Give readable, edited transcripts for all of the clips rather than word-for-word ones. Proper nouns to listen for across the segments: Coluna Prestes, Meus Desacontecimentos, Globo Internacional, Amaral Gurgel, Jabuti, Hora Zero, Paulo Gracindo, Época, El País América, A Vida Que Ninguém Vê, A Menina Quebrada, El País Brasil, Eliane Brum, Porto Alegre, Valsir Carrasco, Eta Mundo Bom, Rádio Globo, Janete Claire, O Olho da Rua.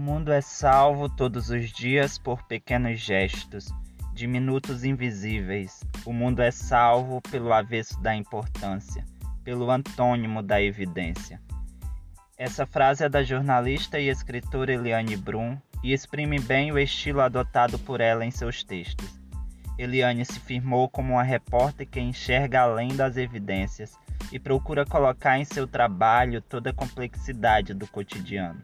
mundo é salvo todos os dias por pequenos gestos, de minutos invisíveis. O mundo é salvo pelo avesso da importância, pelo antônimo da evidência. Essa frase é da jornalista e escritora Eliane Brum e exprime bem o estilo adotado por ela em seus textos. Eliane se firmou como uma repórter que enxerga além das evidências e procura colocar em seu trabalho toda a complexidade do cotidiano,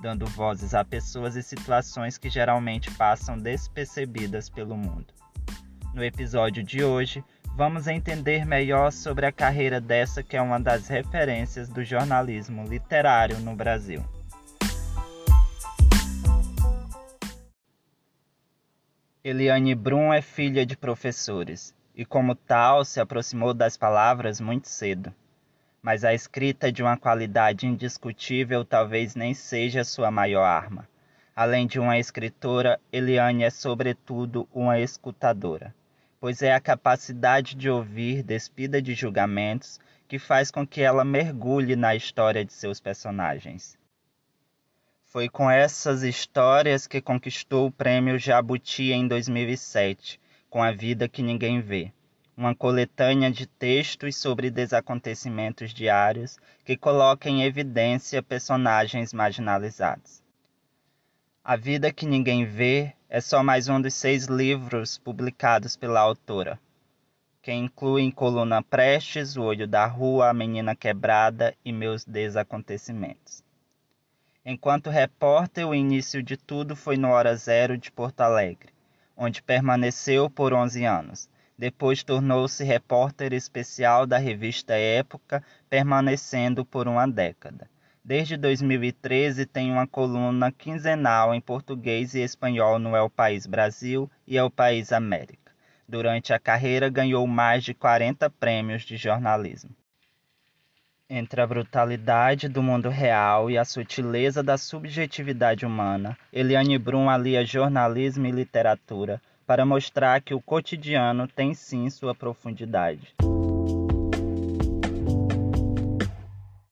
dando vozes a pessoas e situações que geralmente passam despercebidas pelo mundo. No episódio de hoje, vamos entender melhor sobre a carreira dessa que é uma das referências do jornalismo literário no Brasil. Eliane Brum é filha de professores e, como tal, se aproximou das palavras muito cedo. Mas a escrita de uma qualidade indiscutível talvez nem seja sua maior arma. Além de uma escritora, Eliane é sobretudo uma escutadora, pois é a capacidade de ouvir, despida de julgamentos, que faz com que ela mergulhe na história de seus personagens. Foi com essas histórias que conquistou o prêmio Jabuti em 2007, com A Vida Que Ninguém Vê, uma coletânea de textos sobre desacontecimentos diários que coloca em evidência personagens marginalizados. A Vida Que Ninguém Vê é só mais um dos 6 livros publicados pela autora, que incluem Coluna Prestes, O Olho da Rua, A Menina Quebrada e Meus Desacontecimentos. Enquanto repórter, o início de tudo foi no Hora Zero de Porto Alegre, onde permaneceu por 11 anos. Depois tornou-se repórter especial da revista Época, permanecendo por uma década. Desde 2013 tem uma coluna quinzenal em português e espanhol no El País Brasil e El País América. Durante a carreira ganhou mais de 40 prêmios de jornalismo. Entre a brutalidade do mundo real e a sutileza da subjetividade humana, Eliane Brum alia jornalismo e literatura, para mostrar que o cotidiano tem sim sua profundidade.